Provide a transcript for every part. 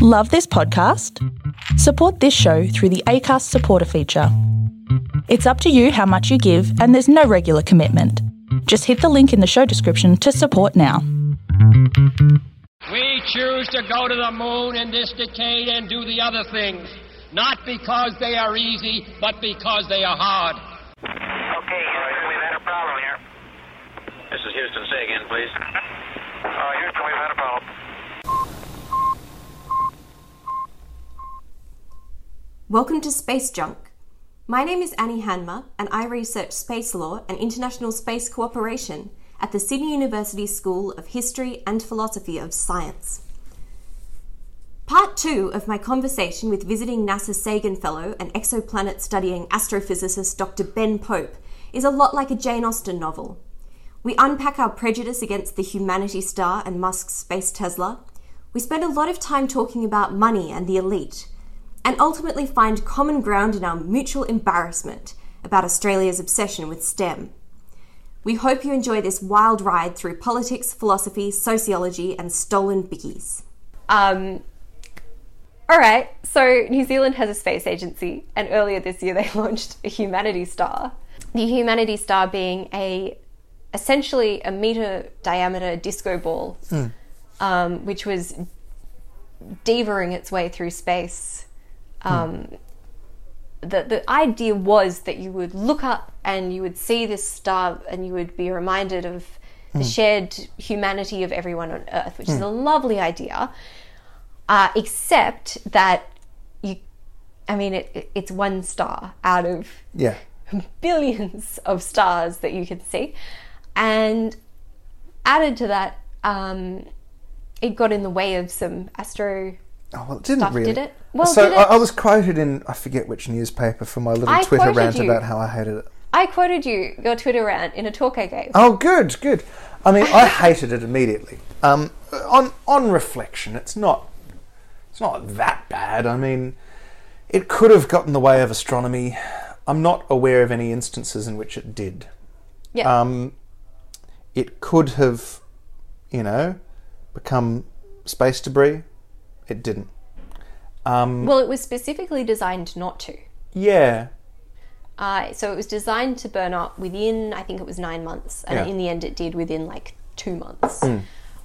Love this podcast? Support this show through the Acast supporter feature. It's up to you how much you give, and there's no regular commitment. Just hit the link in the show description to support now. We choose to go to the moon in this decade and do the other things, not because they are easy, but because they are hard. Okay, Houston, we've had a problem here. This is Houston. Say again, please. Houston, we've had a problem. Welcome to Space Junk. My name is Annie Handmer, and I research space law and international space cooperation at the Sydney University School of History and Philosophy of Science. Part 2 of my conversation with visiting NASA Sagan Fellow and exoplanet studying astrophysicist Dr. Ben Pope is a lot like a Jane Austen novel. We unpack our prejudice against the Humanity Star and Musk's space Tesla. We spend a lot of time talking about money and the elite, and ultimately find common ground in our mutual embarrassment about Australia's obsession with STEM. We hope you enjoy this wild ride through politics, philosophy, sociology, and stolen biggies. All right, so New Zealand has a space agency, and earlier this year they launched a Humanity Star. The Humanity Star being essentially a metre diameter disco ball, which was devouring its way through space. The idea was that you would look up and you would see this star and you would be reminded of the shared humanity of everyone on Earth, which is a lovely idea, except that it's one star out of billions of stars that you can see. And added to that, it got in the way of some astro stuff, did it? I was quoted in, I forget which newspaper, for my little Twitter rant about how I hated it. I quoted your Twitter rant in a talk I gave. Oh, good. I mean, I hated it immediately. On reflection, it's not that bad. I mean, it could have gotten in the way of astronomy. I'm not aware of any instances in which it did. Yeah. It could have, become space debris. It didn't. It was specifically designed not to. Yeah. So it was designed to burn up within, I think it was 9 months. And in the end it did within 2 months.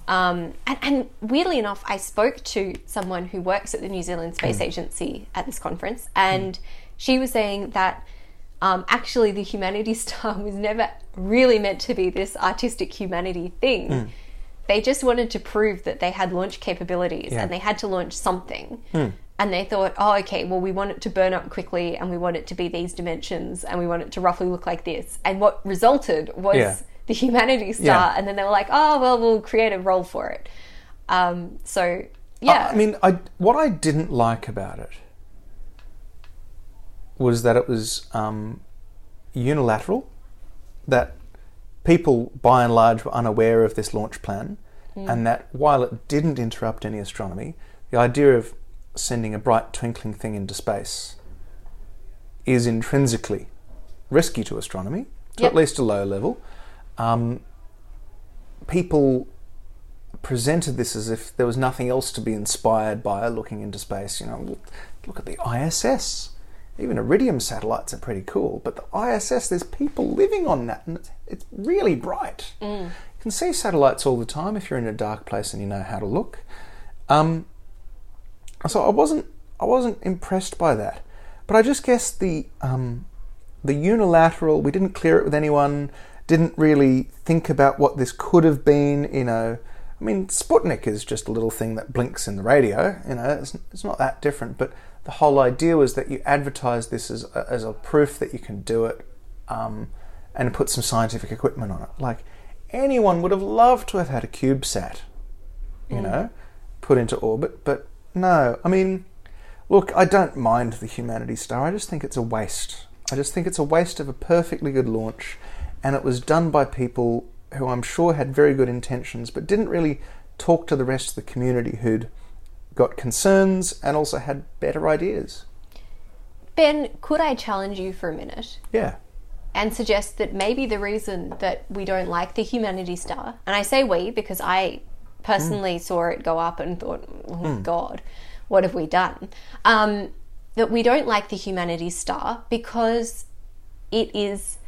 And weirdly enough, I spoke to someone who works at the New Zealand Space Agency at this conference. And she was saying that actually the Humanity Star was never really meant to be this artistic humanity thing. They just wanted to prove that they had launch capabilities and they had to launch something. And they thought, we want it to burn up quickly and we want it to be these dimensions and we want it to roughly look like this. And what resulted was the Humanity Star. And then they were like, we'll create a role for it. What I didn't like about it was that it was unilateral, that people, by and large, were unaware of this launch plan, and that while it didn't interrupt any astronomy, the idea of sending a bright, twinkling thing into space is intrinsically risky to astronomy, to at least a low level. People presented this as if there was nothing else to be inspired by looking into space. Look at the ISS. Even Iridium satellites are pretty cool, but the ISS, there's people living on that, and it's really bright. You can see satellites all the time if you're in a dark place and you know how to look. So I wasn't impressed by that, but I just guess the unilateral. We didn't clear it with anyone. Didn't really think about what this could have been. Sputnik is just a little thing that blinks in the radio. It's not that different, but the whole idea was that you advertise this as a proof that you can do it, and put some scientific equipment on it. Anyone would have loved to have had a CubeSat, put into orbit. But no, I don't mind the Humanity Star. I just think it's a waste. I just think it's a waste of a perfectly good launch, and it was done by people who I'm sure had very good intentions, but didn't really talk to the rest of the community who'd got concerns and also had better ideas. Ben, could I challenge you for a minute? Yeah. And suggest that maybe the reason that we don't like the Humanity Star, and I say we because I personally saw it go up and thought, oh, God, what have we done? That we don't like the Humanity Star because it is,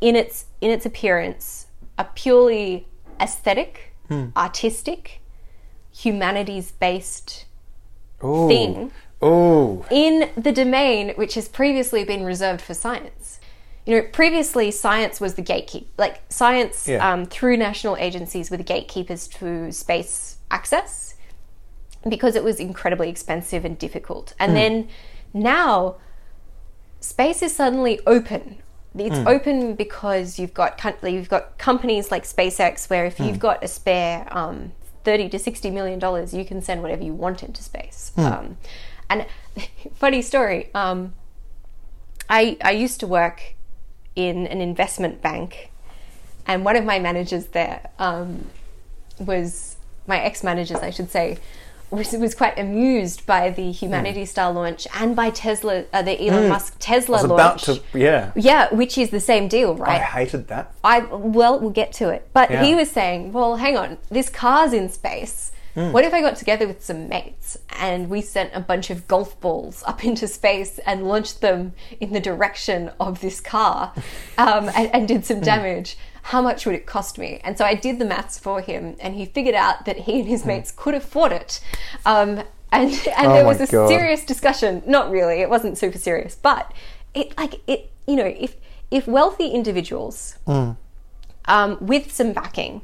in its appearance, a purely aesthetic, artistic, humanities-based thing in the domain which has previously been reserved for science. You know, previously science was the gatekeeper. Like science through national agencies were the gatekeepers to space access because it was incredibly expensive and difficult. And then now space is suddenly open. It's open because you've got companies like SpaceX where if you've got a spare $30 to $60 million, you can send whatever you want into space. And funny story, I used to work in an investment bank, and one of my managers there was my ex-managers, I should say, was quite amused by the Humanity Star launch and by Tesla, the Elon Musk Tesla launch. Which is the same deal, right? I hated that. We'll get to it, but he was saying, "Well, hang on, this car's in space. What if I got together with some mates and we sent a bunch of golf balls up into space and launched them in the direction of this car and did some damage? How much would it cost me?" And so I did the maths for him, and he figured out that he and his mates could afford it. And there was a serious discussion. Not really. It wasn't super serious, but it you know, if wealthy individuals with some backing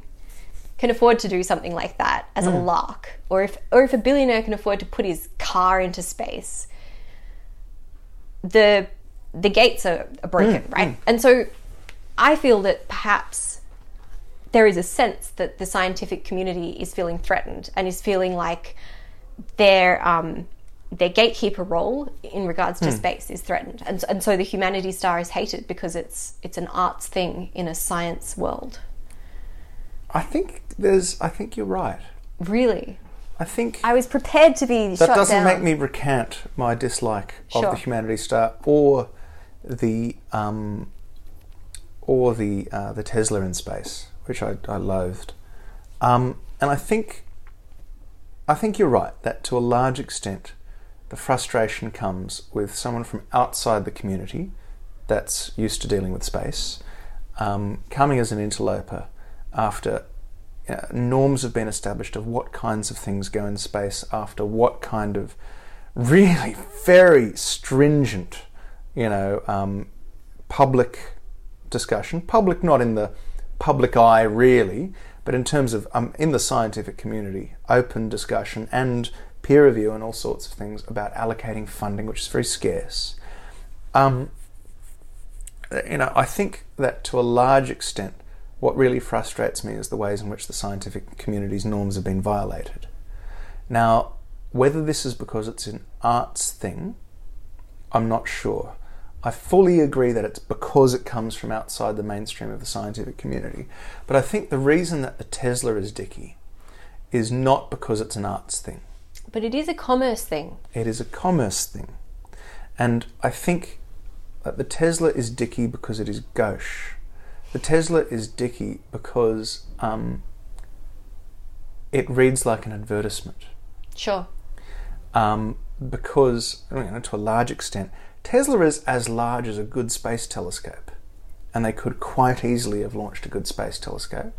can afford to do something like that as a lark, or if a billionaire can afford to put his car into space, the gates are broken, right? And so I feel that perhaps there is a sense that the scientific community is feeling threatened and is feeling like their gatekeeper role in regards to space is threatened, and so the Humanity Star is hated because it's an arts thing in a science world. I think you're right. Really? I was prepared to be shot down. That doesn't make me recant my dislike of the Humanity Star or the Tesla in space, which I loathed. And I think you're right that to a large extent, the frustration comes with someone from outside the community that's used to dealing with space, coming as an interloper after norms have been established of what kinds of things go in space, after what kind of really very stringent, public discussion. Public, not in the public eye really, but in terms of in the scientific community, open discussion and peer review and all sorts of things about allocating funding, which is very scarce. I think that to a large extent, what really frustrates me is the ways in which the scientific community's norms have been violated. Now, whether this is because it's an arts thing, I'm not sure. I fully agree that it's because it comes from outside the mainstream of the scientific community. But I think the reason that the Tesla is dicky is not because it's an arts thing. But it is a commerce thing. It is a commerce thing. And I think that the Tesla is dicky because it is gauche. The Tesla is dicky because it reads like an advertisement. Sure. Because, to a large extent, Tesla is as large as a good space telescope, and they could quite easily have launched a good space telescope.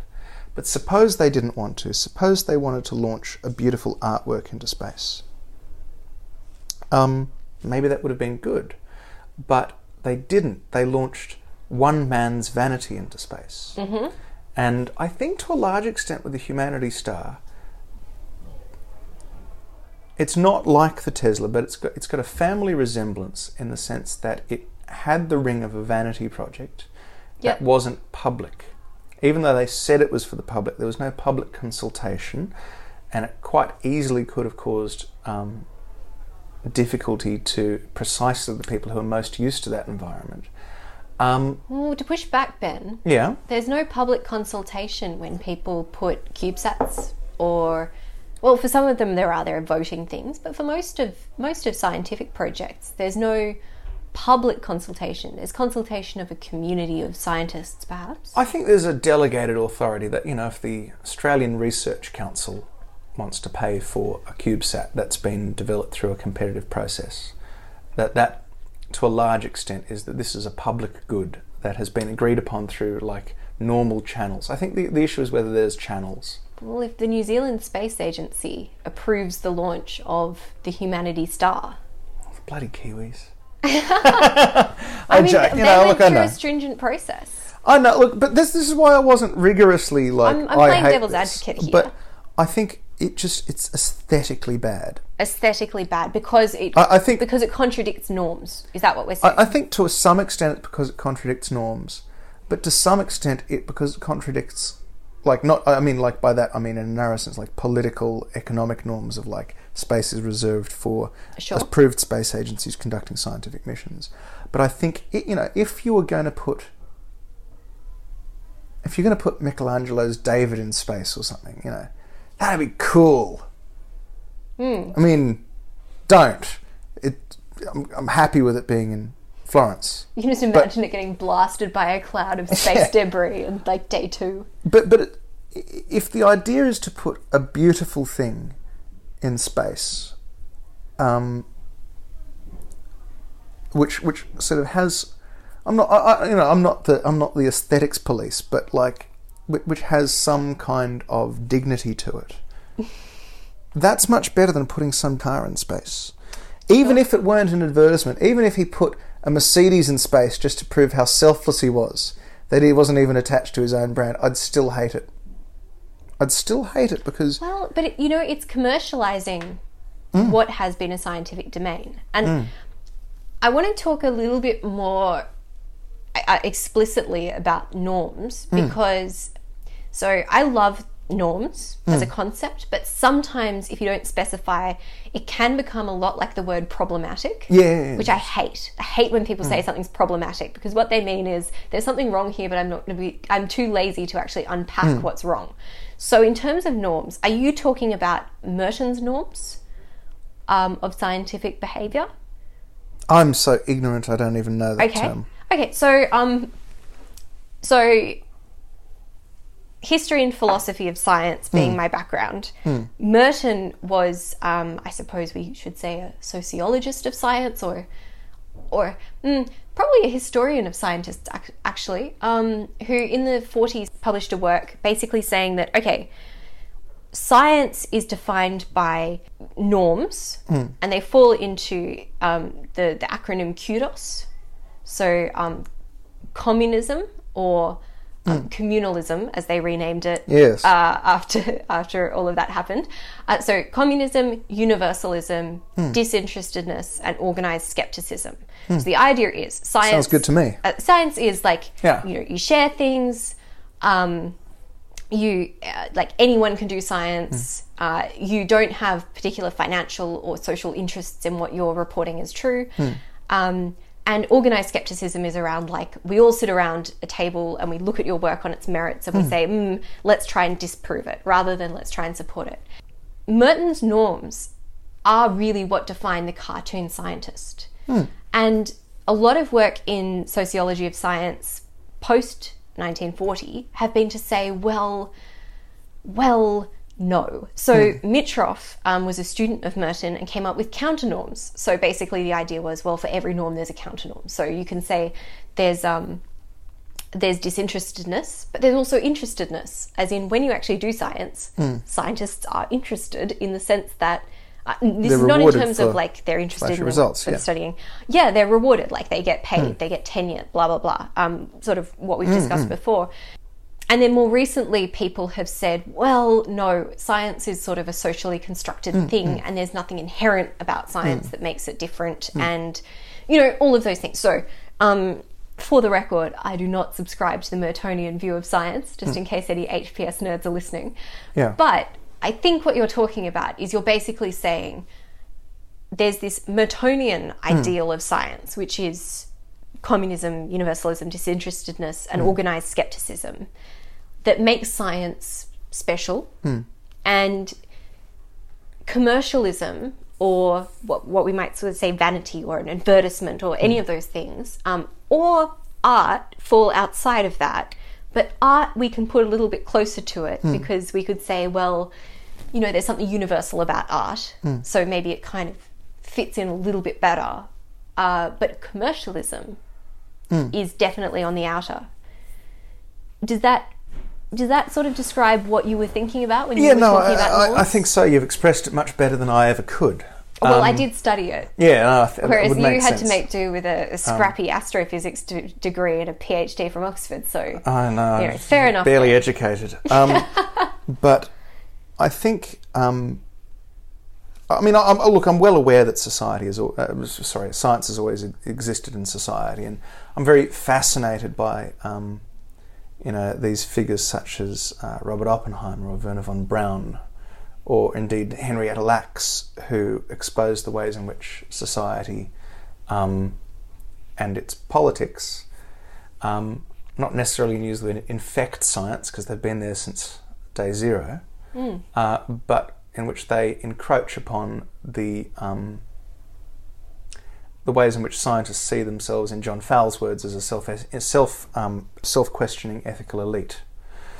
But suppose they didn't want to. Suppose they wanted to launch a beautiful artwork into space. Maybe that would have been good. But they didn't. They launched one man's vanity into space. Mm-hmm. And I think to a large extent with the Humanity Star, it's not like the Tesla, but it's got a family resemblance in the sense that it had the ring of a vanity project that wasn't public. Even though they said it was for the public, there was no public consultation, and it quite easily could have caused difficulty to precisely the people who are most used to that environment. To push back, Ben, there's no public consultation when people put CubeSats or, well, for some of them there are voting things, but for most of scientific projects, there's no public consultation. There's consultation of a community of scientists, perhaps. I think there's a delegated authority that, if the Australian Research Council wants to pay for a CubeSat that's been developed through a competitive process. That to a large extent is that this is a public good that has been agreed upon through like normal channels. I think the issue is whether there's channels. Well, if the New Zealand Space Agency approves the launch of the Humanity Star. Oh, the bloody Kiwis. I mean, they went through a stringent process. I know, look, but this is why I wasn't rigorously like... I'm playing devil's advocate here. But I think it's aesthetically bad. Aesthetically bad because it contradicts norms. Is that what we're saying? I think to some extent it's because it contradicts norms, but to some extent because it contradicts... Like not, I mean, like by that, I mean in a narrow sense, like political, economic norms of like space is reserved for approved space agencies conducting scientific missions. But I think, if you're going to put Michelangelo's David in space or something, that'd be cool. Mm. I mean, don't. I'm happy with it being in Florence. You can just imagine it getting blasted by a cloud of space debris on like day two. But if the idea is to put a beautiful thing in space, which sort of has, I'm not the aesthetics police, but like which has some kind of dignity to it. That's much better than putting some car in space, even if it weren't an advertisement. Even if he put a Mercedes in space just to prove how selfless he was, that he wasn't even attached to his own brand, I'd still hate it. Because... Well, but it's commercialising what has been a scientific domain. And I want to talk a little bit more explicitly about norms because... So I love norms as a concept, but sometimes if you don't specify, it can become a lot like the word problematic, which I hate. I hate when people say something's problematic, because what they mean is there's something wrong here, but I'm too lazy to actually unpack what's wrong. So in terms of norms, are you talking about Merton's norms of scientific behaviour? I'm so ignorant I don't even know that term. Okay, so History and Philosophy of Science being my background. Merton was, I suppose we should say, a sociologist of science or probably a historian of scientists, actually, who in the 40s published a work basically saying that, science is defined by norms and they fall into the acronym CUDOS, so communism or... communalism, as they renamed it after all of that happened. So communism, universalism, disinterestedness, and organised scepticism. So the idea is science... Sounds good to me. Science is like, you share things, anyone can do science, you don't have particular financial or social interests in what you're reporting is true. And organised scepticism is around, we all sit around a table and we look at your work on its merits and we say, let's try and disprove it rather than let's try and support it. Merton's norms are really what define the cartoon scientist. And a lot of work in sociology of science post-1940 have been to say, no. So Mitroff was a student of Merton and came up with counter-norms. So basically the idea was, for every norm there's a counter-norm. So you can say there's disinterestedness, but there's also interestedness, as in when you actually do science, scientists are interested in the sense that this is not in terms of they're interested in results for studying. Yeah, they're rewarded, they get paid, they get tenure, blah, blah, blah, sort of what we've discussed before. And then more recently, people have said, no, science is sort of a socially constructed thing and there's nothing inherent about science that makes it different and, all of those things. So for the record, I do not subscribe to the Mertonian view of science, just in case any HPS nerds are listening. Yeah. But I think what you're talking about is you're basically saying there's this Mertonian ideal of science, which is communism, universalism, disinterestedness, and organised scepticism that makes science special. And commercialism, or what we might sort of say vanity or an advertisement or any of those things, or art fall outside of that. But art, we can put a little bit closer to it because we could say, you know, there's something universal about art. Mm. So maybe it kind of fits in a little bit better. But commercialism is definitely on the outer. Does that sort of describe what you were thinking about when you were talking about laws? I think so. You've expressed it much better than I ever could. Well, I did study it. Whereas it would make sense. To make do with a scrappy astrophysics degree and a PhD from Oxford. So I know, fair enough. Barely educated. But I think, I'm well aware that science has always existed in society, and I'm very fascinated by. These figures such as Robert Oppenheimer or Werner von Braun, or indeed Henrietta Lacks, who exposed the ways in which society and its politics not necessarily usually infect science, because they've been there since day zero, but in which they encroach upon the ways in which scientists see themselves, in John Fowles' words, as a self-questioning ethical elite.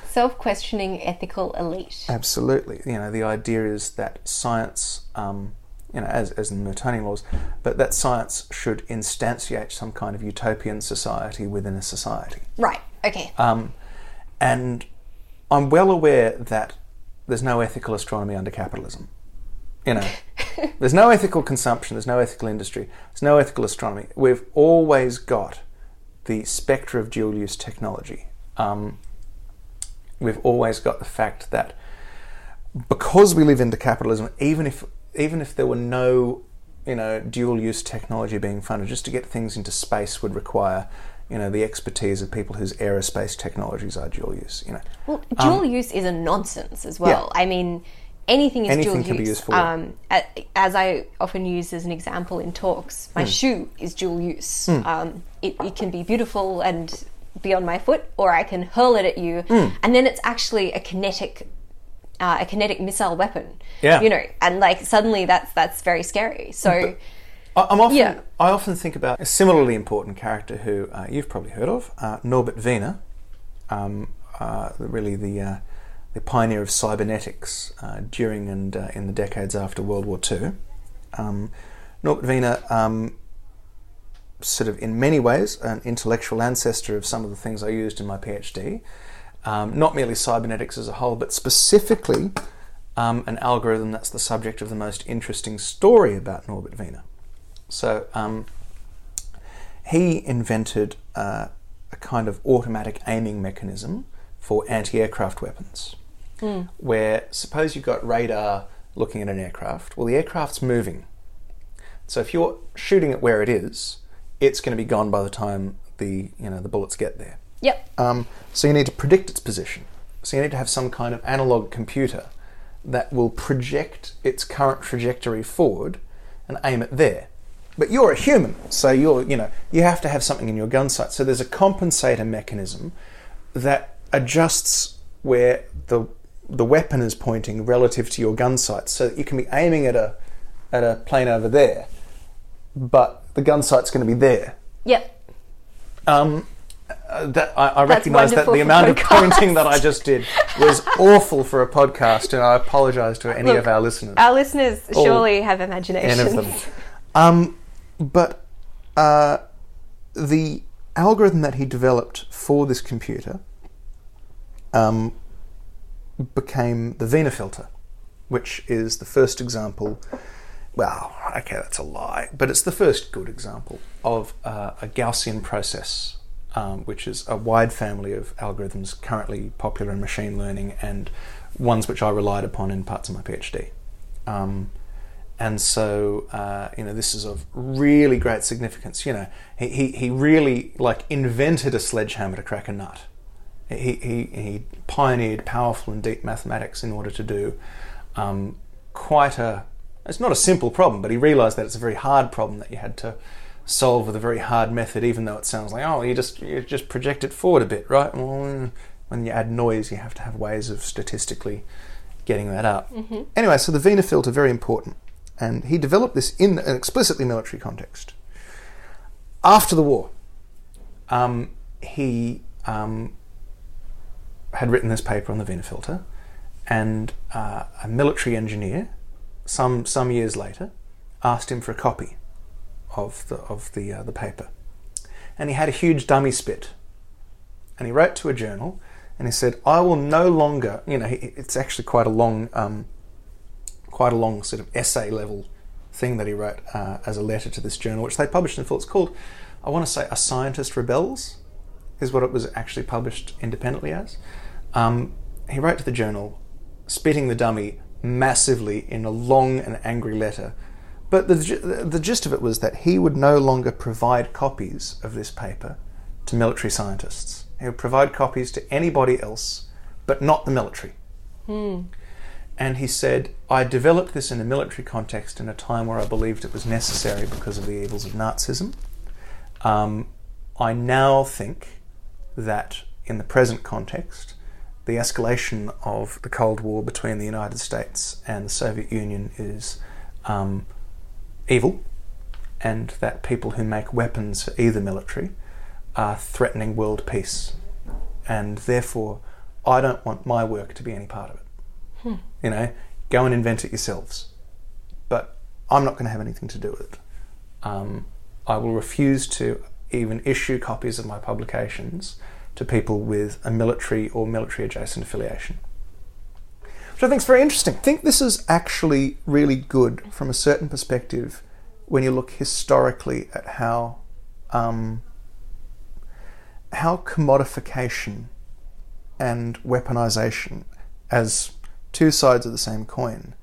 Self-questioning ethical elite. Absolutely. The idea is that science, as in the Mertonian laws, but that science should instantiate some kind of utopian society within a society. Right, okay. And I'm well aware that there's no ethical astronomy under capitalism. There's no ethical consumption, there's no ethical industry, there's no ethical astronomy. We've always got the spectre of dual-use technology. We've always got the fact that because we live into capitalism, even if there were no, dual-use technology being funded, just to get things into space would require, the expertise of people whose aerospace technologies are dual-use, Well, dual-use is a nonsense as well. Yeah. Anything is dual use. Can be useful. As I often use as an example in talks, my shoe is dual use. It can be beautiful and be on my foot, or I can hurl it at you, and then it's actually a kinetic missile weapon. Yeah. And suddenly that's very scary. So I often think about a similarly important character who you've probably heard of, Norbert Wiener. The pioneer of cybernetics during and in the decades after World War II. Norbert Wiener, sort of in many ways, an intellectual ancestor of some of the things I used in my PhD, not merely cybernetics as a whole, but specifically an algorithm that's the subject of the most interesting story about Norbert Wiener. So he invented a kind of automatic aiming mechanism for anti-aircraft weapons. Where suppose you've got radar looking at an aircraft, well, the aircraft's moving. So if you're shooting it where it is, it's going to be gone by the time the bullets get there. Yep. So you need to predict its position. So you need to have some kind of analog computer that will project its current trajectory forward and aim it there. But you're a human, so you have to have something in your gun sight. So there's a compensator mechanism that adjusts where the weapon is pointing relative to your gun sight, so that you can be aiming at a plane over there, but the gun sight's going to be there. Yep. I recognise that the amount of pointing that I just did was awful for a podcast, and I apologise to any of our listeners. Our listeners surely have imaginations. Any of them. But the algorithm that he developed for this computer became the Wiener filter, which is the first example. Well, okay, that's a lie, but it's the first good example of a Gaussian process, which is a wide family of algorithms currently popular in machine learning, and ones which I relied upon in parts of my PhD. And so this is of really great significance. He really invented a sledgehammer to crack a nut. He pioneered powerful and deep mathematics in order to do it's not a simple problem, but he realised that it's a very hard problem that you had to solve with a very hard method, even though it sounds like, you just project it forward a bit, right? Well, when you add noise, you have to have ways of statistically getting that up. Mm-hmm. Anyway, so the Wiener filter, very important. And he developed this in an explicitly military context. After the war, he had written this paper on the Wiener filter, and a military engineer some years later asked him for a copy of the paper, and he had a huge dummy spit, and he wrote to a journal and he said, I will no longer, you know, it's actually quite a long sort of essay level thing that he wrote as a letter to this journal, which they published in full. It's called, I want to say, A Scientist Rebels is what it was actually published independently as. He wrote to the journal, spitting the dummy massively in a long and angry letter. But the gist of it was that he would no longer provide copies of this paper to military scientists. He would provide copies to anybody else, but not the military. Mm. And he said, I developed this in a military context in a time where I believed it was necessary because of the evils of Nazism. I now think that in the present context, the escalation of the Cold War between the United States and the Soviet Union is evil, and that people who make weapons for either military are threatening world peace, and therefore I don't want my work to be any part of it. Hmm. You know, go and invent it yourselves, but I'm not going to have anything to do with it. I will refuse to even issue copies of my publications to people with a military or military adjacent affiliation, which I think is very interesting. I think this is actually really good from a certain perspective when you look historically at how commodification and weaponization, as two sides of the same coin,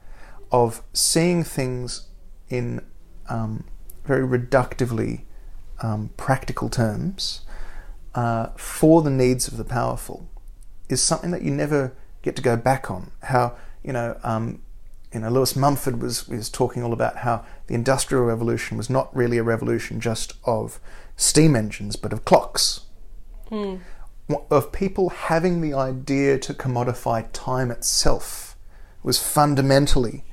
of seeing things in very reductively practical terms for the needs of the powerful, is something that you never get to go back on. How, you know, Lewis Mumford was talking all about how the Industrial Revolution was not really a revolution just of steam engines, but of clocks. Mm. Of people having the idea to commodify time itself was fundamentally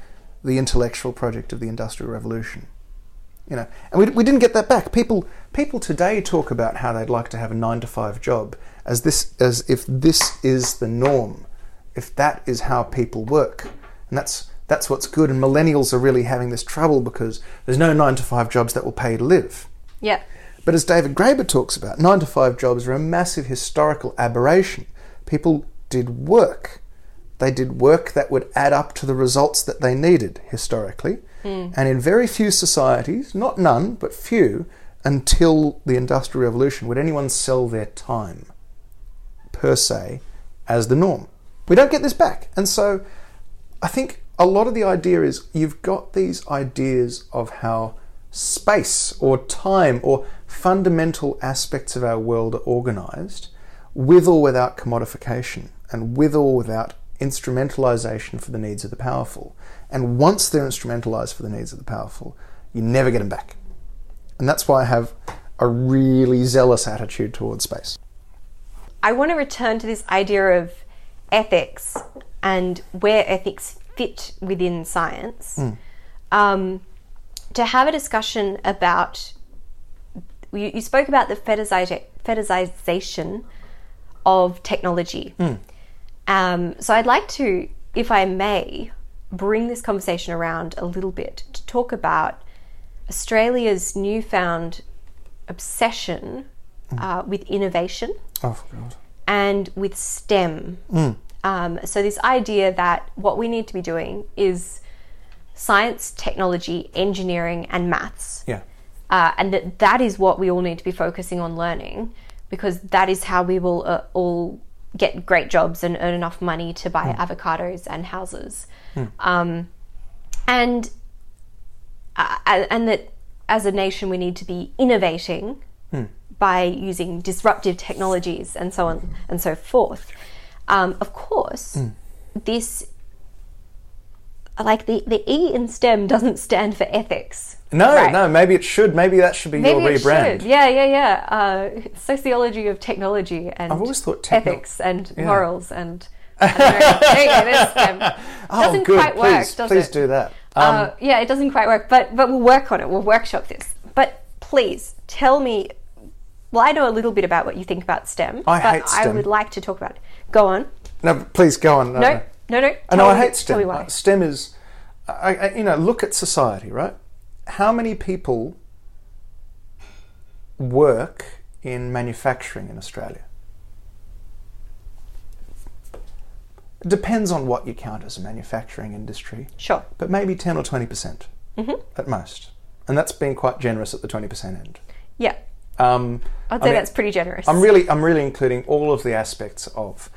the intellectual project of the Industrial Revolution. You know, and we didn't get that back. People today talk about how they'd like to have a 9-to-5 job as if this is the norm, if that is how people work, and that's what's good. And millennials are really having this trouble because there's no 9-to-5 jobs that will pay to live. Yeah. But as David Graeber talks about, 9-to-5 jobs are a massive historical aberration. People did work. They did work that would add up to the results that they needed historically. Mm. And in very few societies, not none, but few, until the Industrial Revolution, would anyone sell their time, per se, as the norm. We don't get this back. And so I think a lot of the idea is you've got these ideas of how space or time or fundamental aspects of our world are organised, with or without commodification and with or without instrumentalisation for the needs of the powerful. And once they're instrumentalised for the needs of the powerful, you never get them back. And that's why I have a really zealous attitude towards space. I want to return to this idea of ethics and where ethics fit within science. Mm. To have a discussion about, you spoke about the fetishization of technology. Mm. So I'd like to, if I may, bring this conversation around a little bit to talk about Australia's newfound obsession with innovation. Oh, God. And with STEM. Mm. So this idea that what we need to be doing is science, technology, engineering, and maths. Yeah. And that is what we all need to be focusing on learning, because that is how we will all get great jobs and earn enough money to buy avocados and houses. Mm. And that as a nation we need to be innovating by using disruptive technologies and so on and so forth. Of course, this, like the E in STEM doesn't stand for ethics. No, right? No, maybe it should. Maybe that should be your rebrand. Yeah. Sociology of technology and I've always thought ethics and morals and STEM. Doesn't quite work, does it? Please do that. It doesn't quite work, but we'll work on it. We'll workshop this. But please tell me, well, I know a little bit about what you think about STEM. I hate STEM. I would like to talk about it. Go on. No, please go on. No. No. And I hate STEM. Tell me why. STEM is, look at society, right? How many people work in manufacturing in Australia? It depends on what you count as a manufacturing industry. Sure. But maybe 10 or 20% at most. And that's been quite generous at the 20% end. Yeah. I'd say that's pretty generous. I'm really including all of the aspects of,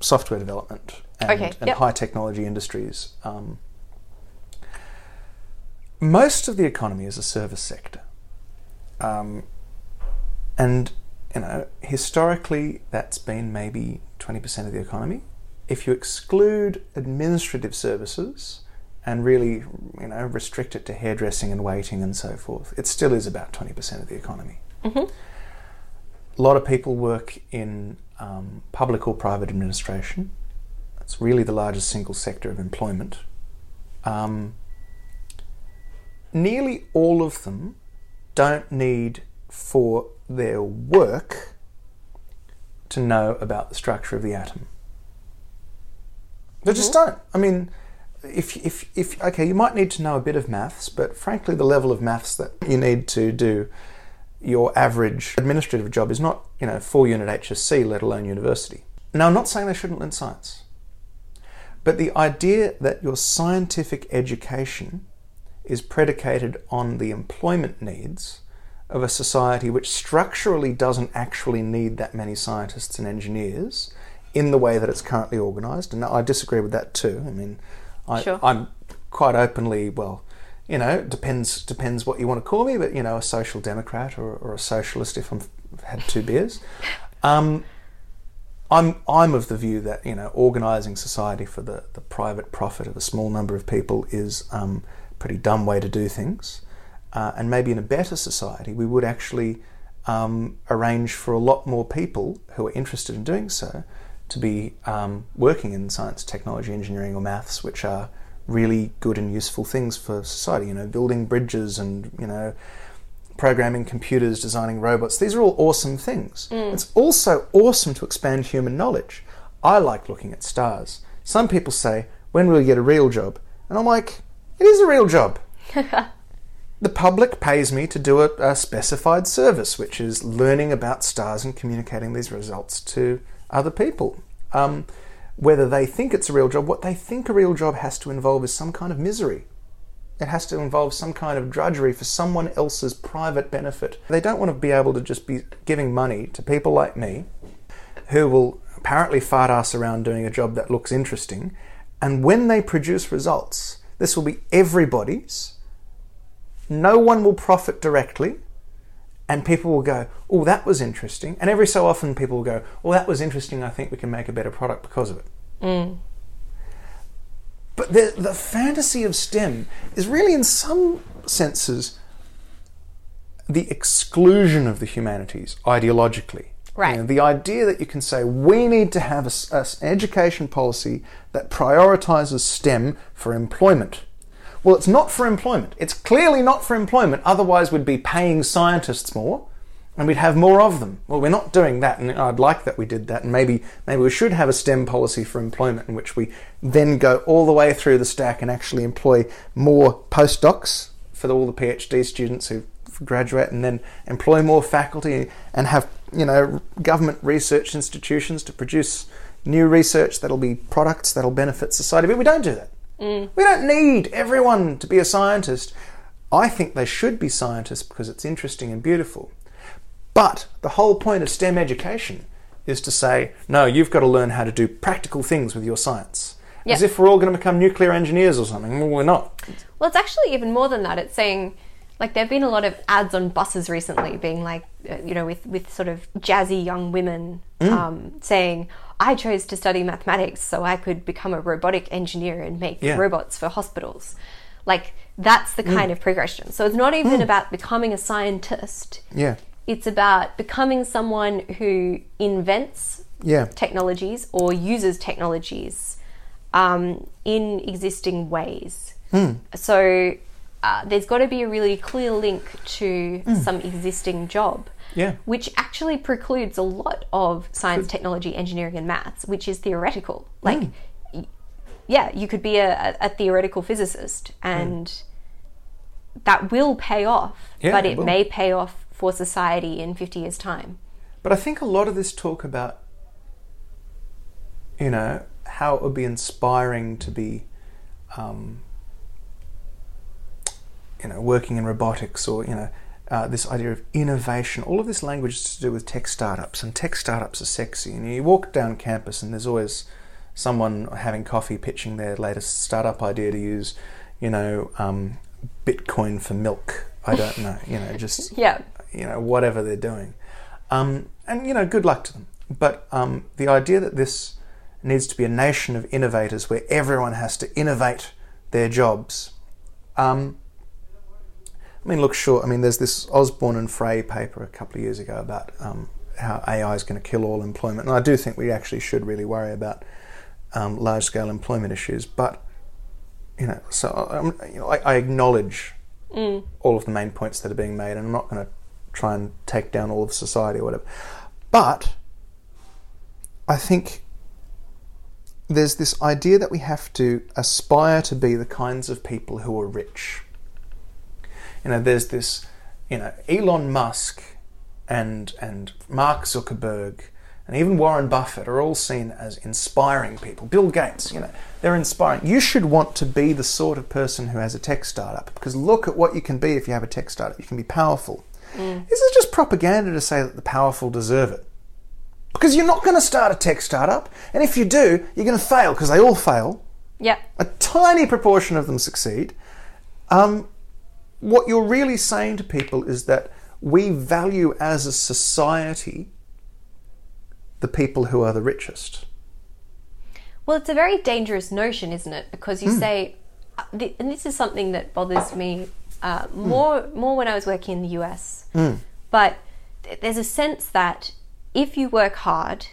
software development and high technology industries. Most of the economy is a service sector. Historically that's been maybe 20% of the economy. If you exclude administrative services and really, restrict it to hairdressing and waiting and so forth, it still is about 20% of the economy. Mm-hmm. A lot of people work in public or private administration. That's really the largest single sector of employment. Nearly all of them don't need for their work to know about the structure of the atom. They just don't. You might need to know a bit of maths, but frankly the level of maths that you need to do your average administrative job is not, 4-unit HSC, let alone university. Now, I'm not saying they shouldn't learn science, but the idea that your scientific education is predicated on the employment needs of a society which structurally doesn't actually need that many scientists and engineers in the way that it's currently organised. And I disagree with that too. I'm quite openly, depends what you want to call me, but, a social democrat or a socialist if I've had 2 beers. I'm of the view that, organising society for the private profit of a small number of people is a pretty dumb way to do things. And maybe in a better society, we would actually arrange for a lot more people who are interested in doing so to be working in science, technology, engineering or maths, which are really good and useful things for society. Building bridges and, programming computers, designing robots. These are all awesome things. Mm. It's also awesome to expand human knowledge. I like looking at stars. Some people say, when will you get a real job? And I'm like, it is a real job. The public pays me to do a specified service, which is learning about stars and communicating these results to other people. Whether they think it's a real job, what they think a real job has to involve is some kind of misery. It has to involve some kind of drudgery for someone else's private benefit. They don't want to be able to just be giving money to people like me who will apparently fart ass around doing a job that looks interesting. And when they produce results, this will be everybody's. No one will profit directly, and people will go, oh, that was interesting. And every so often people will go, well, that was interesting. I think we can make a better product because of it. Mm. But the fantasy of STEM is really, in some senses, the exclusion of the humanities ideologically. Right. The idea that you can say, we need to have an education policy that prioritises STEM for employment. Well, it's not for employment. It's clearly not for employment. Otherwise, we'd be paying scientists more and we'd have more of them. Well, we're not doing that, and I'd like that we did that, and maybe we should have a STEM policy for employment in which we then go all the way through the stack and actually employ more postdocs for all the PhD students who graduate, and then employ more faculty and have, government research institutions to produce new research that'll be products that'll benefit society. But we don't do that. Mm. We don't need everyone to be a scientist. I think they should be scientists because it's interesting and beautiful. But the whole point of STEM education is to say, no, you've got to learn how to do practical things with your science. Yep. As if we're all going to become nuclear engineers or something. Well, we're not. Well, it's actually even more than that. It's saying, there have been a lot of ads on buses recently being with sort of jazzy young women saying, I chose to study mathematics so I could become a robotic engineer and make robots for hospitals. That's the kind of progression. So it's not even about becoming a scientist. Yeah. It's about becoming someone who invents technologies or uses technologies in existing ways. Mm. So there's got to be a really clear link to some existing job, which actually precludes a lot of science, technology, engineering and maths, which is theoretical. Like, you could be a theoretical physicist and that will pay off, but it may pay off for society in 50 years' time. But I think a lot of this talk about, you know, how it would be inspiring to be, you know, working in robotics, or, you know, this idea of innovation. All of this language is to do with tech startups, and tech startups are sexy. And you walk down campus and there's always someone having coffee pitching their latest startup idea to use, you know, Bitcoin for milk. I don't know, you know, just, you know, whatever they're doing. And, you know, good luck to them. But the idea that this needs to be a nation of innovators where everyone has to innovate their jobs. I mean, look, sure, I mean, there's this Osborne and Frey paper a couple of years ago about how AI is going to kill all employment. And I do think we actually should really worry about large-scale employment issues. But, you know, so you know, I acknowledge all of the main points that are being made, and I'm not going to try and take down all of society or whatever. But I think there's this idea that we have to aspire to be the kinds of people who are rich. You know, there's this, you know, Elon Musk and Mark Zuckerberg and even Warren Buffett are all seen as inspiring people. Bill Gates, you know, they're inspiring. You should want to be the sort of person who has a tech startup, because look at what you can be if you have a tech startup. You can be powerful. This is just propaganda to say that the powerful deserve it, because you're not going to start a tech startup, and if you do, you're going to fail, because they all fail. Yeah. A tiny proportion of them succeed. What you're really saying to people is that we value as a society the people who are the richest. Well, it's a very dangerous notion, isn't it? Because you say, and this is something that bothers me more when I was working in the US, but there's a sense that if you work hard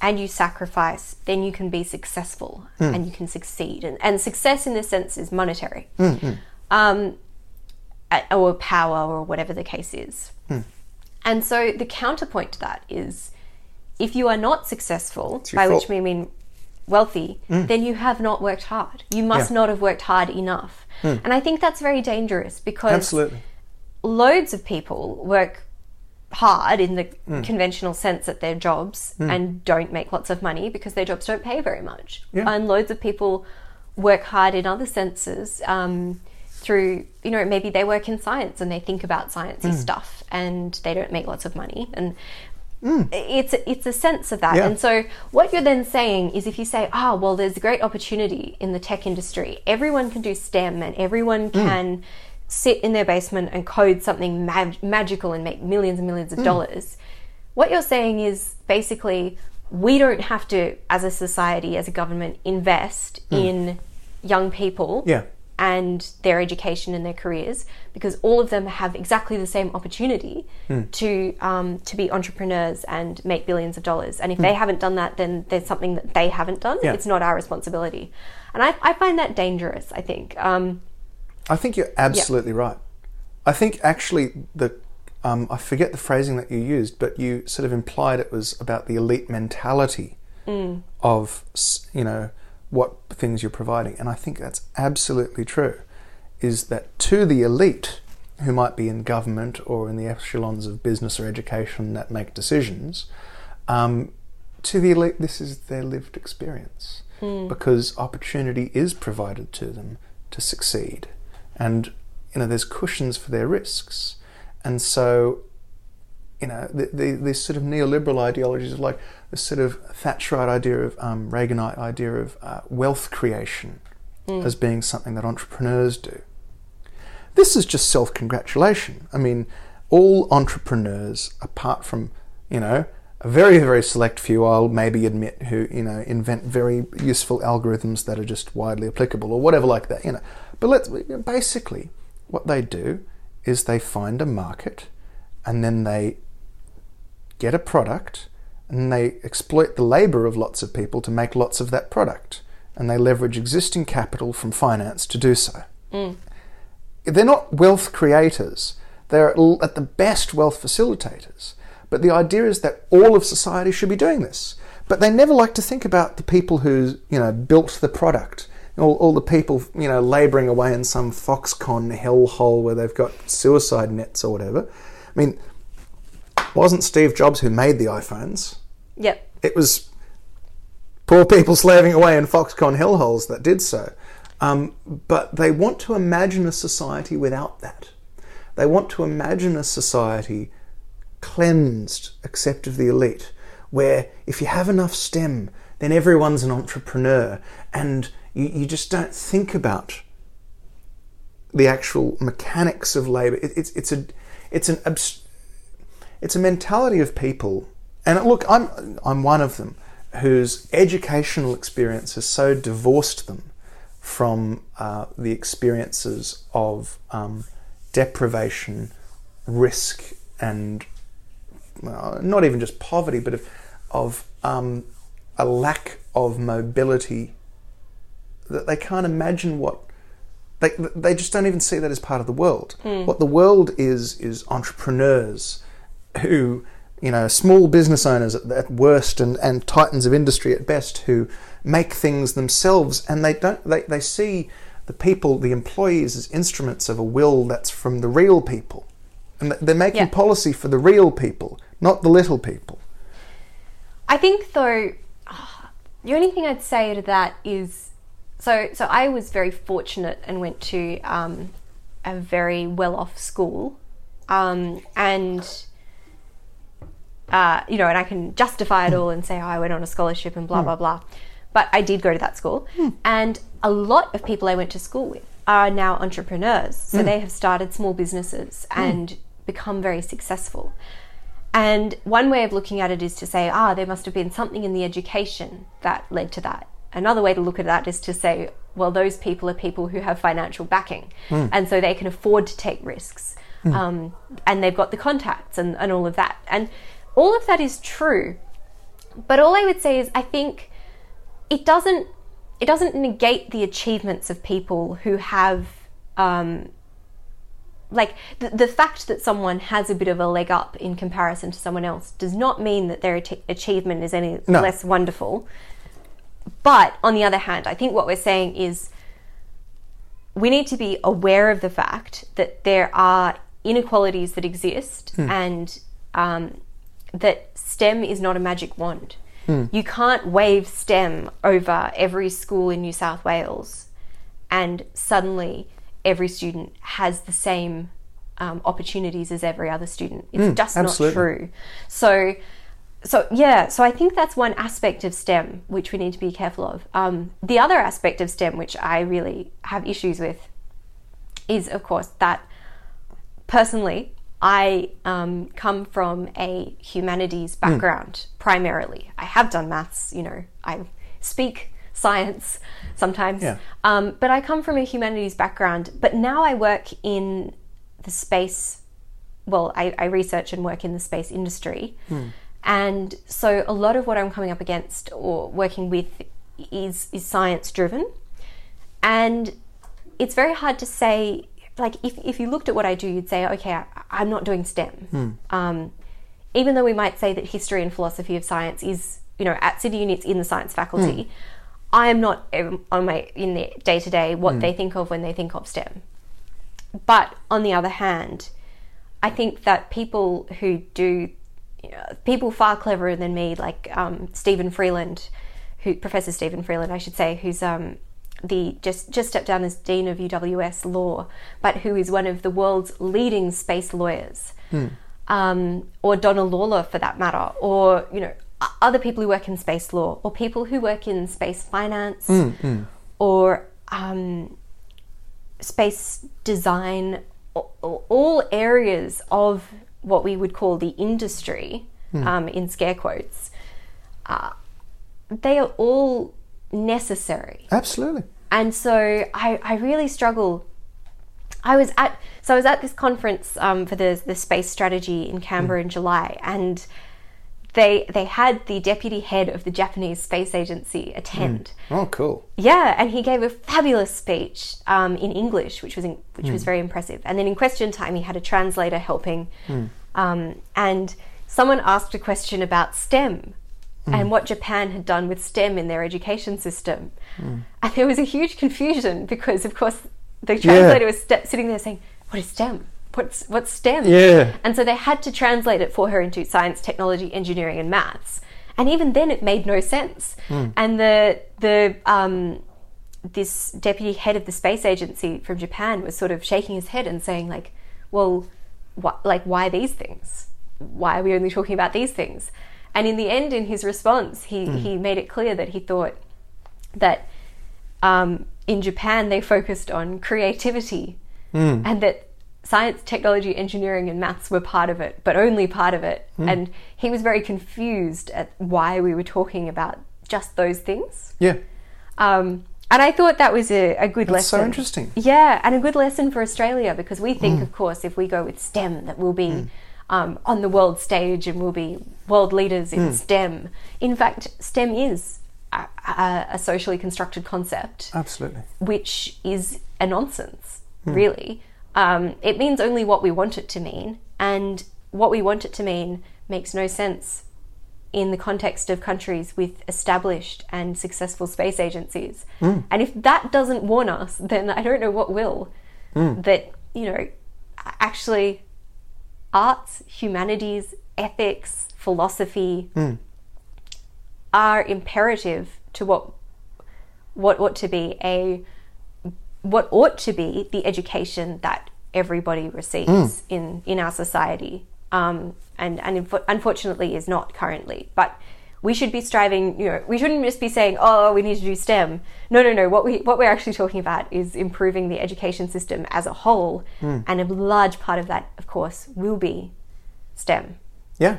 and you sacrifice, then you can be successful and you can succeed. And success in this sense is monetary or power or whatever the case is. And so the counterpoint to that is, if you are not successful, by fault, which we mean wealthy, then you have not worked hard. You must not have worked hard enough. And I think that's very dangerous, because loads of people work hard in the conventional sense at their jobs and don't make lots of money because their jobs don't pay very much. And loads of people work hard in other senses through, you know, maybe they work in science and they think about sciencey stuff and they don't make lots of money. And it's a sense of that. And so what you're then saying is, if you say, oh, well, there's a great opportunity in the tech industry, everyone can do STEM and everyone can sit in their basement and code something magical and make millions and millions of dollars. What you're saying is basically, we don't have to, as a society, as a government, invest in young people and their education and their careers, because all of them have exactly the same opportunity to be entrepreneurs and make billions of dollars. And if they haven't done that, then there's something that they haven't done. It's not our responsibility. And I find that dangerous, I think. I think you're absolutely right. I think actually the I forget the phrasing that you used, but you sort of implied it was about the elite mentality of, you know, what things you're providing. And I think that's absolutely true, is that to the elite who might be in government or in the echelons of business or education that make decisions, to the elite, this is their lived experience, because opportunity is provided to them to succeed. And, you know, there's cushions for their risks. And so, you know, these sort of neoliberal ideologies of, like, this sort of Thatcherite idea of Reaganite idea of wealth creation as being something that entrepreneurs do. This is just self-congratulation. I mean, all entrepreneurs, apart from, you know, a very, very select few, I'll maybe admit, who, you know, invent very useful algorithms that are just widely applicable or whatever like that, you know. But basically what they do is they find a market, and then they get a product, and they exploit the labor of lots of people to make lots of that product, and they leverage existing capital from finance to do so. They're not wealth creators. They're at the best wealth facilitators. But the idea is that all of society should be doing this. But they never like to think about the people who, built the product. All the people, labouring away in some Foxconn hellhole where they've got suicide nets or whatever. I mean, wasn't Steve Jobs who made the iPhones? Yep. It was poor people slaving away in Foxconn hellholes that did so. But they want to imagine a society without that. They want to imagine a society cleansed, except of the elite, where if you have enough STEM, then everyone's an entrepreneur, and you just don't think about the actual mechanics of labour. It's a mentality of people, and look, I'm one of them, whose educational experience has so divorced them from the experiences of deprivation, risk, and not even just poverty, but of a lack of mobility, that they can't imagine what they just don't even see that as part of the world. Mm. What the world is entrepreneurs who, small business owners at worst and titans of industry at best, who make things themselves, and they see the people, the employees, as instruments of a will that's from the real people. And they're making policy for the real people, not the little people. I think, though, the only thing I'd say to that is, so I was very fortunate and went to a very well-off school, and I can justify it all and say, I went on a scholarship and blah, blah, blah. But I did go to that school. Mm. And a lot of people I went to school with are now entrepreneurs. So they have started small businesses and become very successful. And one way of looking at it is to say, there must have been something in the education that led to that. Another way to look at that is to say, well, those people are people who have financial backing. And so they can afford to take risks. And they've got the contacts and all of that. And all of that is true. But all I would say is, I think it doesn't negate the achievements of people who have, the fact that someone has a bit of a leg up in comparison to someone else does not mean that their achievement is any less wonderful. But on the other hand, I think what we're saying is we need to be aware of the fact that there are inequalities that exist and that STEM is not a magic wand. You can't wave STEM over every school in New South Wales and suddenly every student has the same opportunities as every other student. It's just absolutely not true. So I think that's one aspect of STEM which we need to be careful of. The other aspect of STEM which I really have issues with is, of course, that personally I come from a humanities background primarily. I have done maths, I speak science sometimes, but I come from a humanities background. But now I work in the space, I research and work in the space industry. And so a lot of what I'm coming up against or working with is science driven. And it's very hard to say, if you looked at what I do, you'd say, okay, I'm not doing STEM. Even though we might say that history and philosophy of science is, at Sydney Uni, it's in the science faculty. I am not in the day-to-day what they think of when they think of STEM. But on the other hand, I think that people who do, people far cleverer than me, like Stephen Freeland, Professor Stephen Freeland, I should say, who's just stepped down as Dean of UWS Law, but who is one of the world's leading space lawyers, or Donna Lawler for that matter, or other people who work in space law, or people who work in space finance, or space design, or all areas of what we would call the industry, in scare quotes. They are all necessary. Absolutely. And so I really struggle. I was at this conference for the space strategy in Canberra in July, and They had the deputy head of the Japanese Space Agency attend. Mm. Oh, cool. Yeah, and he gave a fabulous speech in English, which was very impressive. And then in question time, he had a translator helping. Mm. And someone asked a question about STEM and what Japan had done with STEM in their education system. Mm. And there was a huge confusion because, of course, the translator was sitting there saying, what is STEM? What's STEM? Yeah. And so they had to translate it for her into science, technology, engineering, and maths. And even then, it made no sense. Mm. And this deputy head of the space agency from Japan was sort of shaking his head and saying, like, well, why these things? Why are we only talking about these things? And in the end, in his response, he made it clear that he thought that in Japan they focused on creativity and that science, technology, engineering, and maths were part of it, but only part of it. Mm. And he was very confused at why we were talking about just those things. Yeah. And I thought that was a good lesson. That's so interesting. Yeah, and a good lesson for Australia, because we think, of course, if we go with STEM, that we'll be on the world stage and we'll be world leaders in STEM. In fact, STEM is a socially constructed concept. Absolutely. Which is a nonsense, really. It means only what we want it to mean, and what we want it to mean makes no sense in the context of countries with established and successful space agencies. Mm. And if that doesn't warn us, then I don't know what will. Mm. That, you know, actually arts, humanities, ethics, philosophy are imperative to what ought to be the education that everybody receives in our society, and unfortunately is not currently. But we should be striving. You know, we shouldn't just be saying, "Oh, we need to do STEM." No. What we're actually talking about is improving the education system as a whole, and a large part of that, of course, will be STEM. Yeah,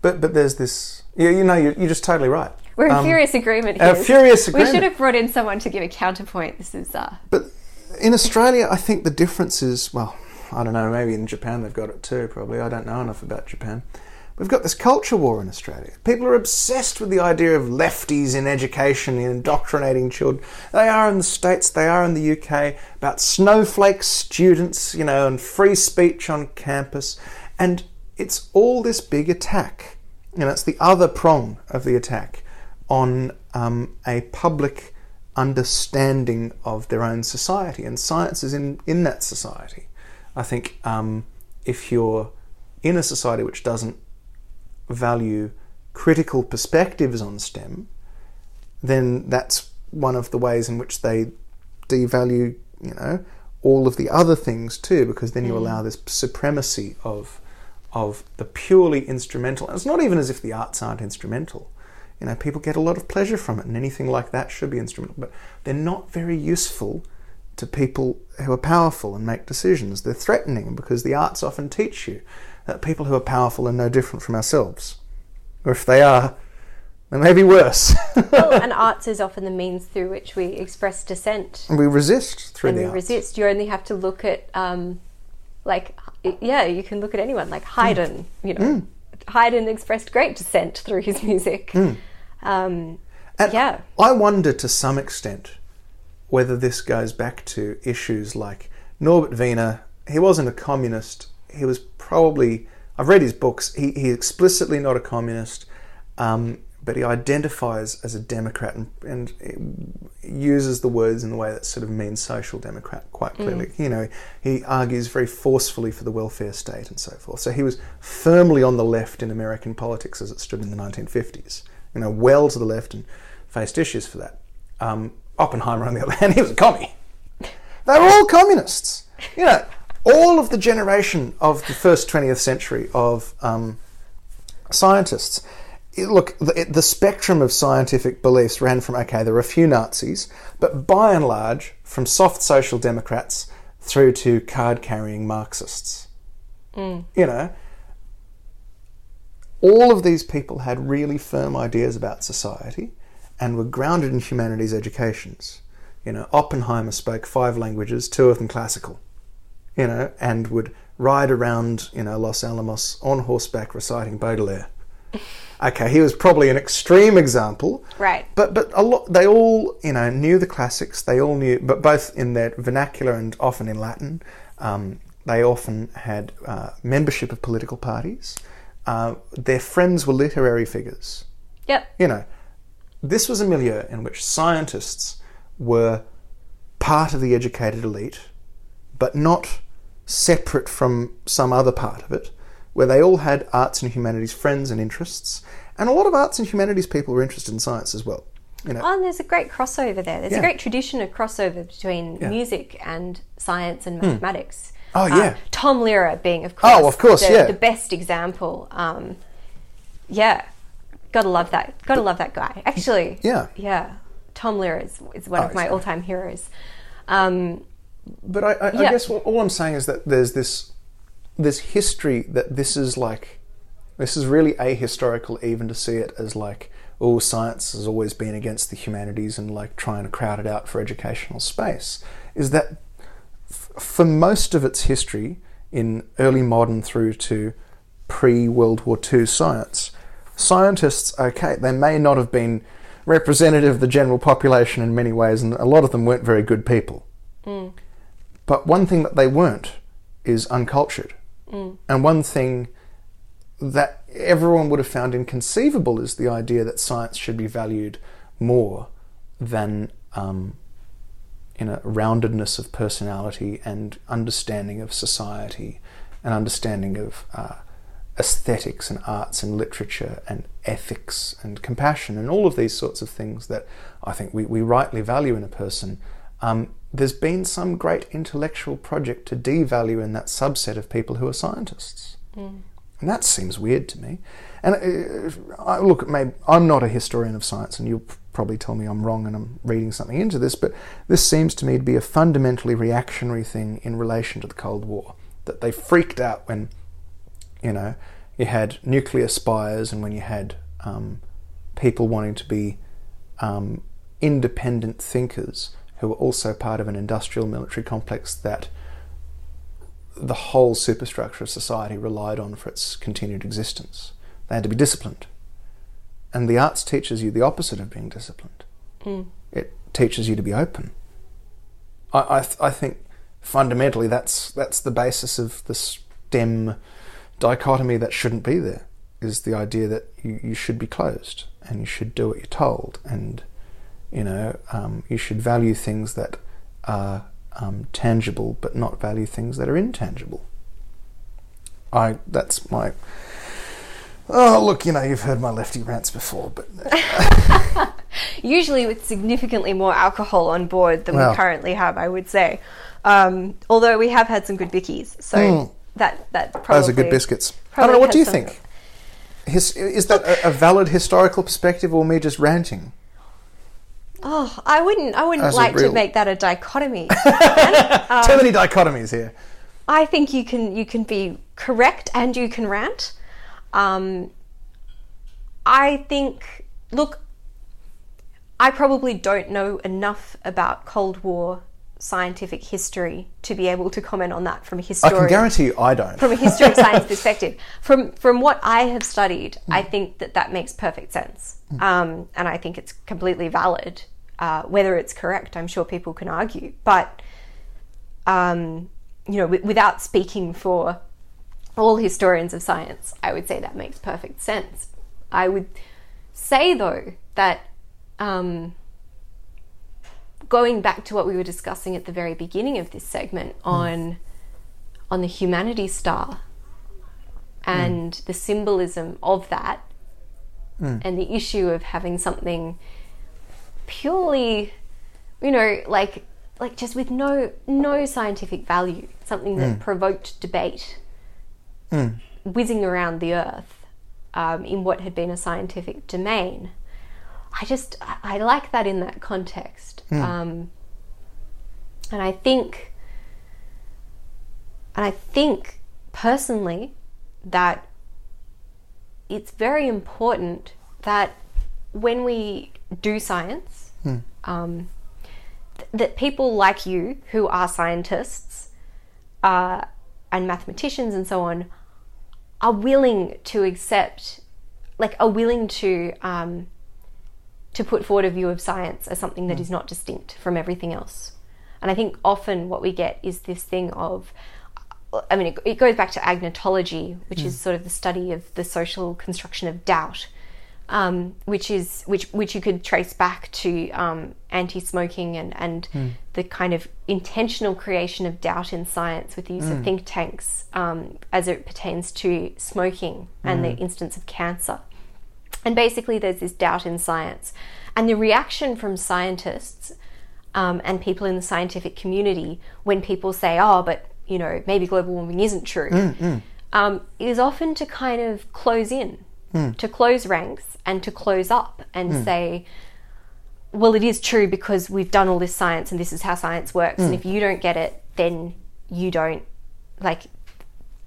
but there's this. You're just totally right. We're in furious agreement here. We should have brought in someone to give a counterpoint. This is... But in Australia, I think the difference is, well, I don't know, maybe in Japan they've got it too, probably. I don't know enough about Japan. We've got this culture war in Australia. People are obsessed with the idea of lefties in education, in indoctrinating children. They are in the States, they are in the UK, about snowflake students, you know, and free speech on campus. And it's all this big attack. You know, it's the other prong of the attack on a public understanding of their own society, and science is in that society. I think if you're in a society which doesn't value critical perspectives on STEM, then that's one of the ways in which they devalue, you know, all of the other things too, because then you allow this supremacy of the purely instrumental. And it's not even as if the arts aren't instrumental. You know, people get a lot of pleasure from it, and anything like that should be instrumental. But they're not very useful to people who are powerful and make decisions. They're threatening, because the arts often teach you that people who are powerful are no different from ourselves. Or if they are, they may be worse. Well, and arts is often the means through which we express dissent. And we resist through the arts. You only have to look at, you can look at anyone, like Haydn, you know. Mm. Haydn expressed great dissent through his music. Mm. I wonder to some extent whether this goes back to issues like Norbert Wiener. He wasn't a communist. He was probably... I've read his books. He's explicitly not a communist, but he identifies as a Democrat and uses the words in the way that sort of means social democrat quite clearly. You know, he argues very forcefully for the welfare state and so forth. So he was firmly on the left in American politics as it stood in the 1950s. You know, well to the left, and faced issues for that. Oppenheimer, on the other hand, he was a commie. They were all communists. You know, all of the generation of the first 20th century of scientists... Look, the spectrum of scientific beliefs ran from, there were a few Nazis, but by and large, from soft social democrats through to card-carrying Marxists. Mm. You know, all of these people had really firm ideas about society and were grounded in humanities educations. You know, Oppenheimer spoke 5 languages, 2 of them classical, you know, and would ride around, you know, Los Alamos on horseback reciting Baudelaire. Okay, he was probably an extreme example. Right. But a lot, they all, knew the classics. They all knew, but both in their vernacular and often in Latin. They often had membership of political parties. Their friends were literary figures. Yep. This was a milieu in which scientists were part of the educated elite, but not separate from some other part of it, where they all had arts and humanities friends and interests. And a lot of arts and humanities people were interested in science as well. Oh, and there's a great crossover there. There's a great tradition of crossover between music and science and mathematics. Oh, yeah. Tom Lehrer being, of course, the best example. Gotta love that. Gotta love that guy. Actually, Tom Lehrer is one of my all-time heroes. But I guess all I'm saying is that there's this history that this is really ahistorical, even to see it as science has always been against the humanities and trying to crowd it out for educational space, is that for most of its history in early modern through to pre-World War II science, scientists, they may not have been representative of the general population in many ways, and a lot of them weren't very good people. Mm. But one thing that they weren't is uncultured. Mm. And one thing that everyone would have found inconceivable is the idea that science should be valued more than roundedness of personality and understanding of society and understanding of aesthetics and arts and literature and ethics and compassion and all of these sorts of things that I think we rightly value in a person. There's been some great intellectual project to devalue in that subset of people who are scientists. Mm. And that seems weird to me. And I'm not a historian of science, and you'll probably tell me I'm wrong and I'm reading something into this, but this seems to me to be a fundamentally reactionary thing in relation to the Cold War, that they freaked out when, you had nuclear spires and when you had people wanting to be independent thinkers who were also part of an industrial military complex that the whole superstructure of society relied on for its continued existence. They had to be disciplined. And the arts teaches you the opposite of being disciplined. Mm. It teaches you to be open. I think fundamentally that's the basis of the STEM dichotomy that shouldn't be there, is the idea that you should be closed and you should do what you're told, and you should value things that are tangible but not value things that are intangible. That's my... Oh, look, you've heard my lefty rants before, but... Usually with significantly more alcohol on board than we currently have, I would say. Although we have had some good bickies, so that probably... Those are good biscuits. I don't know, what do you think? Is that a valid historical perspective, or me just ranting? Oh, I wouldn't to make that a dichotomy. Too many dichotomies here. I think you can be correct and you can rant. I probably don't know enough about Cold War scientific history to be able to comment on that from a historian. I can guarantee you I don't. From a history of science perspective. From what I have studied, I think that makes perfect sense. Mm. And I think it's completely valid. Whether it's correct, I'm sure people can argue. But, without speaking for all historians of science, I would say that makes perfect sense. I would say, though, that going back to what we were discussing at the very beginning of this segment on the Humanity Star and the symbolism of that and the issue of having something purely, just with no scientific value, something that provoked debate, whizzing around the Earth in what had been a scientific domain. I like that in that context. And I think personally that it's very important that when we do science, that people like you who are scientists and mathematicians and so on are willing to accept like are willing to put forward a view of science as something that is not distinct from everything else. And I think often what we get is this thing of, I mean, it goes back to agnotology, which is sort of the study of the social construction of doubt, which you could trace back to anti-smoking and the kind of intentional creation of doubt in science with the use of think tanks as it pertains to smoking and the instance of cancer. And basically there's this doubt in science. And the reaction from scientists and people in the scientific community when people say, oh, but, you know, maybe global warming isn't true, is often to kind of close in, to close ranks and to close up and say, well, it is true because we've done all this science and this is how science works. And if you don't get it, then you don't, like,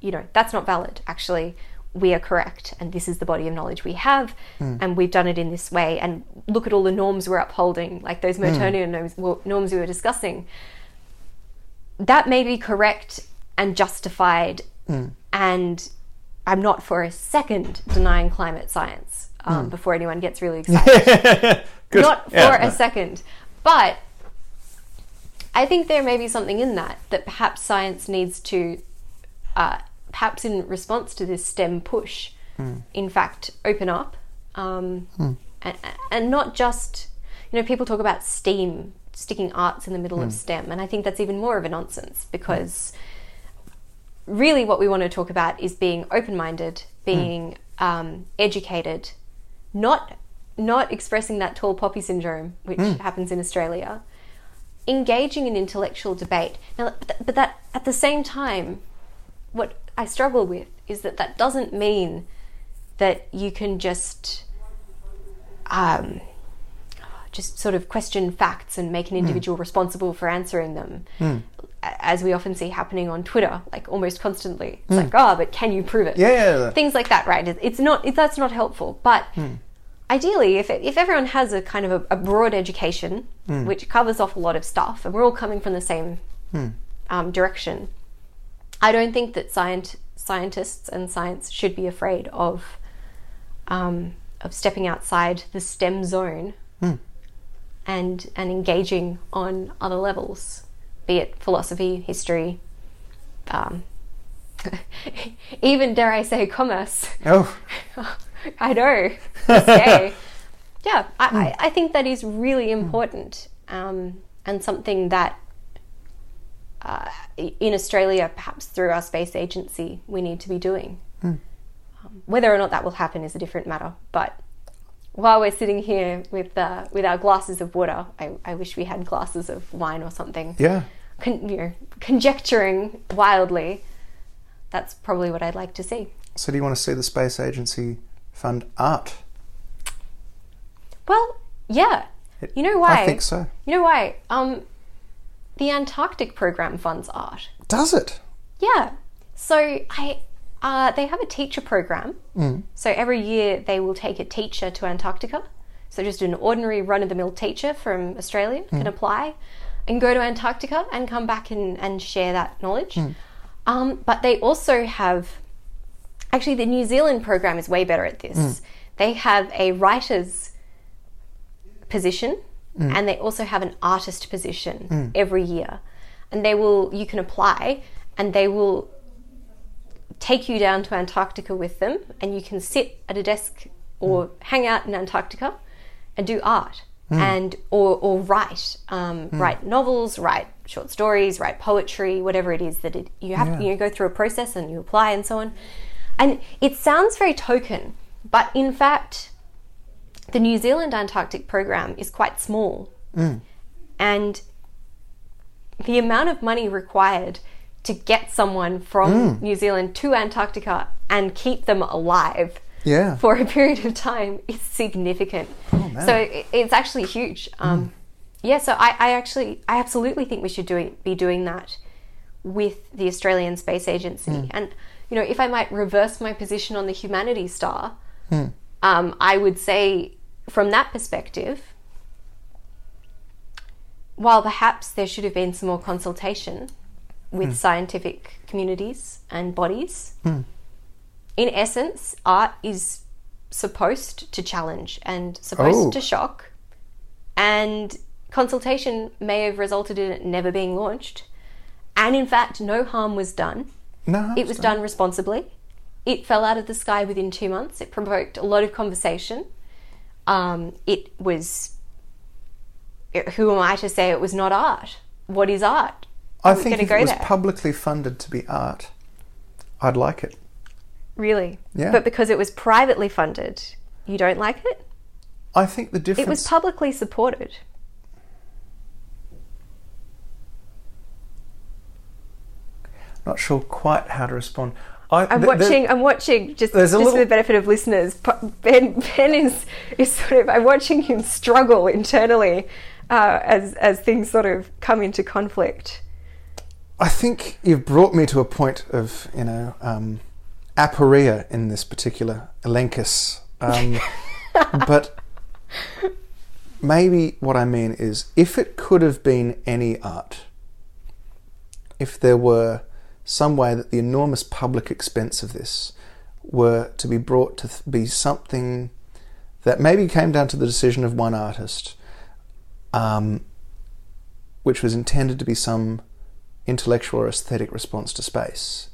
you know, that's not valid, actually. We are correct, and this is the body of knowledge we have, and we've done it in this way, and look at all the norms we're upholding, like those Mertonian norms we were discussing. That may be correct and justified, and I'm not for a second denying climate science before anyone gets really excited. Not for a second. But I think there may be something in that, that perhaps science needs to... perhaps in response to this STEM push, in fact, open up and not just, you know, people talk about STEAM, sticking arts in the middle of STEM. And I think that's even more of a nonsense because really what we want to talk about is being open-minded, being educated, not expressing that tall poppy syndrome, which happens in Australia, engaging in intellectual debate. Now, but that at the same time, what I struggle with is that doesn't mean that you can just sort of question facts and make an individual responsible for answering them, as we often see happening on Twitter, like almost constantly. It's like, oh, but can you prove it? Yeah. Things like that, right? That's not helpful. But ideally, if everyone has a kind of a broad education, which covers off a lot of stuff, and we're all coming from the same direction, I don't think that scientists and science should be afraid of stepping outside the STEM zone and engaging on other levels, be it philosophy, history, even, dare I say, commerce. Oh. I know. Yeah, I think that is really important and something that in Australia, perhaps through our space agency, we need to be doing. Whether or not that will happen is a different matter. But while we're sitting here with our glasses of water, I wish we had glasses of wine or something. Yeah. Conjecturing wildly, that's probably what I'd like to see. So do you want to see the space agency fund art? Well, yeah. You know why? I think so. You know why? The Antarctic program funds art. Does it? Yeah. So they have a teacher program. So every year they will take a teacher to Antarctica. So just an ordinary run-of-the-mill teacher from Australia can apply and go to Antarctica and come back and share that knowledge. But they also have... Actually, the New Zealand program is way better at this. They have a writer's position. And they also have an artist position every year. And you can apply and they will take you down to Antarctica with them and you can sit at a desk or hang out in Antarctica and do art or write. Write novels, write short stories, write poetry, whatever it is that you have to go through a process and you apply and so on. And it sounds very token, but in fact... The New Zealand Antarctic program is quite small and the amount of money required to get someone from New Zealand to Antarctica and keep them alive for a period of time is significant. Oh, man. So it's actually huge. So I absolutely think we should be doing that with the Australian Space Agency. And, you know, if I might reverse my position on the Humanity Star... I would say from that perspective, while perhaps there should have been some more consultation with scientific communities and bodies, in essence, art is supposed to challenge and supposed to shock, and consultation may have resulted in it never being launched. And in fact, no harm was done. No, it was done responsibly. It fell out of the sky within 2 months. It provoked a lot of conversation. Who am I to say it was not art? What is art? I think if it was publicly funded to be art, I'd like it. Really? Yeah. But because it was privately funded, you don't like it? I think the difference... It was publicly supported. Not sure quite how to respond. I'm watching. Just for the benefit of listeners, Ben is sort of. I'm watching him struggle internally as things sort of come into conflict. I think you've brought me to a point of aporia in this particular elenchus, but maybe what I mean is, if it could have been any art, if there were some way that the enormous public expense of this were to be brought to be something that maybe came down to the decision of one artist, which was intended to be some intellectual or aesthetic response to space.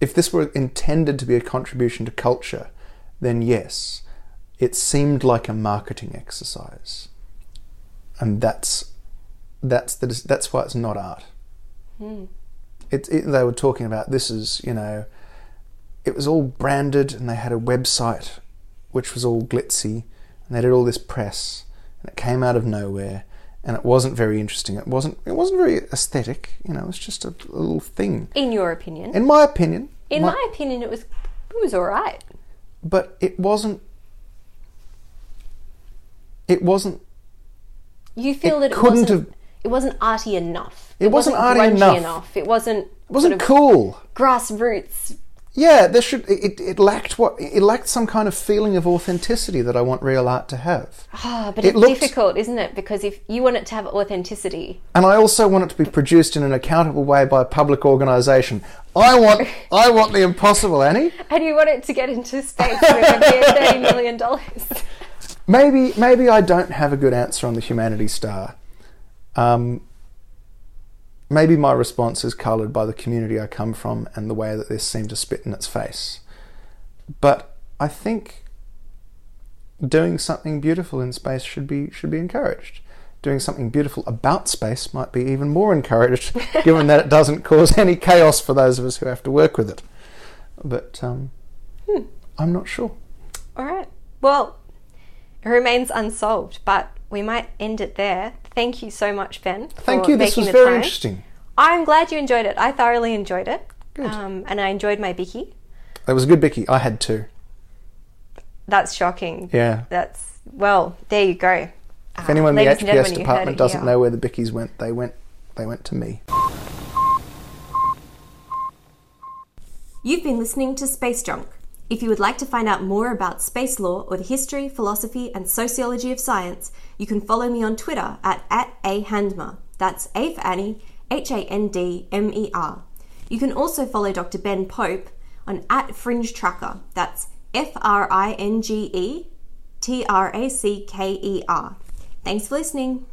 If this were intended to be a contribution to culture, then yes, it seemed like a marketing exercise. And that's why it's not art. Mm. They were talking about this is, it was all branded and they had a website which was all glitzy and they did all this press and it came out of nowhere and it wasn't very interesting. It wasn't very aesthetic. It was just a little thing. In your opinion? In my opinion. In my opinion, it was all right. But it wasn't. You feel that it wasn't arty enough. It wasn't arty enough. It wasn't cool. Grassroots. Yeah, there should. It lacked some kind of feeling of authenticity that I want real art to have. But it's difficult, isn't it? Because if you want it to have authenticity, and I also want it to be produced in an accountable way by a public organisation. I want the impossible, Annie. And you want it to get into space where it would be $30 million. Maybe I don't have a good answer on the Humanity Star. Maybe my response is coloured by the community I come from and the way that this seemed to spit in its face. But I think doing something beautiful in space should be encouraged. Doing something beautiful about space might be even more encouraged, given that it doesn't cause any chaos for those of us who have to work with it. But I'm not sure. All right. Well, it remains unsolved, but we might end it there. Thank you so much, Ben. Thank you. This was very interesting. I'm glad you enjoyed it. I thoroughly enjoyed it. Good. And I enjoyed my bicky. That was a good bicky. I had two. That's shocking. Yeah. Well, there you go. If anyone in the HPS department doesn't know where the bickies went, they went to me. You've been listening to Space Junk. If you would like to find out more about space law or the history, philosophy and sociology of science, you can follow me on Twitter at @ahandmer. That's A for Annie, Handmer. You can also follow Dr. Ben Pope on @fringetracker. That's FringeTracker. Thanks for listening.